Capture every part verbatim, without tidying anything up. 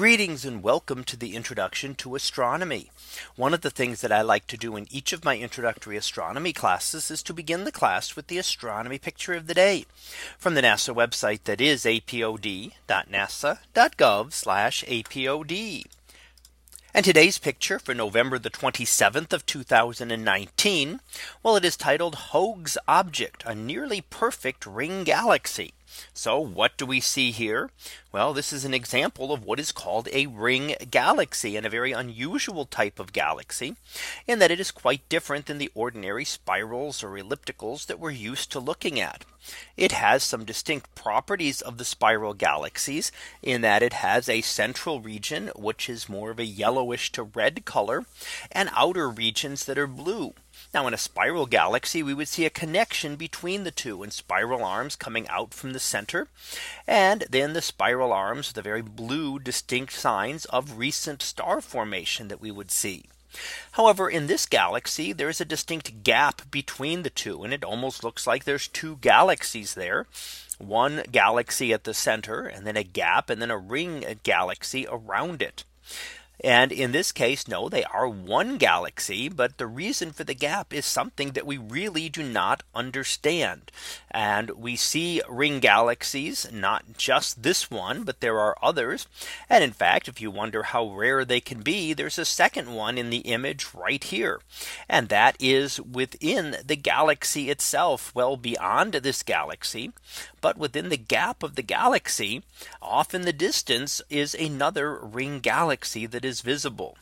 Greetings and welcome to the introduction to astronomy. One of the things that I like to do in each of my introductory astronomy classes is to begin the class with the astronomy picture of the day from the NASA website, that is a p o d dot nasa dot gov slash apod. And today's picture for November the twenty-seventh of two thousand nineteen. Well, it is titled Hoag's Object, a nearly perfect ring galaxy. So what do we see here? Well, this is an example of what is called a ring galaxy, and a very unusual type of galaxy in that it is quite different than the ordinary spirals or ellipticals that we're used to looking at. It has some distinct properties of the spiral galaxies in that it has a central region, which is more of a yellowish to red color, and outer regions that are blue. Now, in a spiral galaxy, we would see a connection between the two, and spiral arms coming out from the center, and then the spiral arms, the very blue distinct signs of recent star formation that we would see. However, in this galaxy, there is a distinct gap between the two, and it almost looks like there's two galaxies there. One galaxy at the center, and then a gap, and then a ring galaxy around it. And in this case, no, they are one galaxy. But the reason for the gap is something that we really do not understand. And we see ring galaxies, not just this one, but there are others. And in fact, if you wonder how rare they can be, there's a second one in the image right here. And that is within the galaxy itself, well beyond this galaxy. But within the gap of the galaxy, off in the distance, is another ring galaxy that is is visible.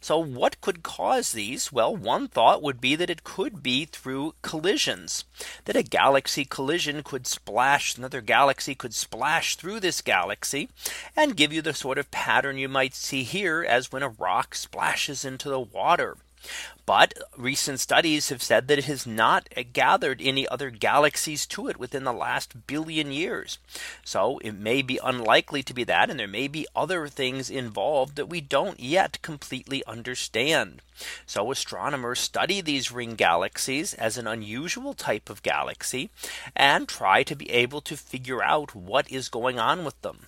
So what could cause these? Well, one thought would be that it could be through collisions, that a galaxy collision could splash, another galaxy could splash through this galaxy and give you the sort of pattern you might see here as when a rock splashes into the water. But recent studies have said that it has not gathered any other galaxies to it within the last billion years. So it may be unlikely to be that, and there may be other things involved that we don't yet completely understand. So astronomers study these ring galaxies as an unusual type of galaxy and try to be able to figure out what is going on with them.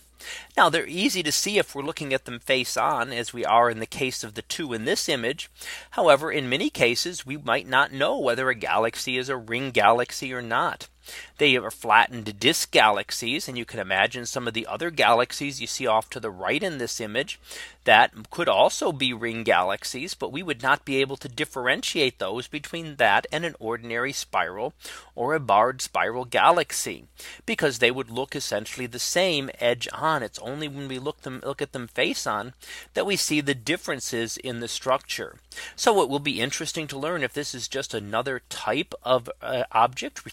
Now, they're easy to see if we're looking at them face on, as we are in the case of the two in this image. However, in many cases, we might not know whether a galaxy is a ring galaxy or not. They are flattened disk galaxies, and you can imagine some of the other galaxies you see off to the right in this image that could also be ring galaxies, but we would not be able to differentiate those between that and an ordinary spiral or a barred spiral galaxy, because they would look essentially the same edge on. It's only when we look them look at them face on that we see the differences in the structure. So it will be interesting to learn if this is just another type of uh, object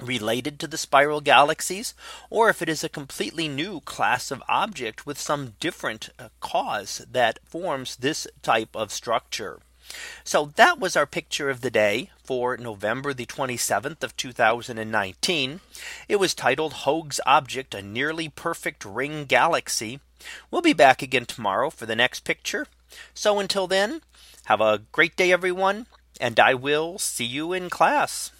related to the spiral galaxies, or if it is a completely new class of object with some different uh, cause that forms this type of structure. So that was our picture of the day for November the twenty-seventh of two thousand nineteen. It was titled Hoag's Object, a nearly perfect ring galaxy. We'll be back again tomorrow for the next picture. So until then, have a great day, everyone, and I will see you in class.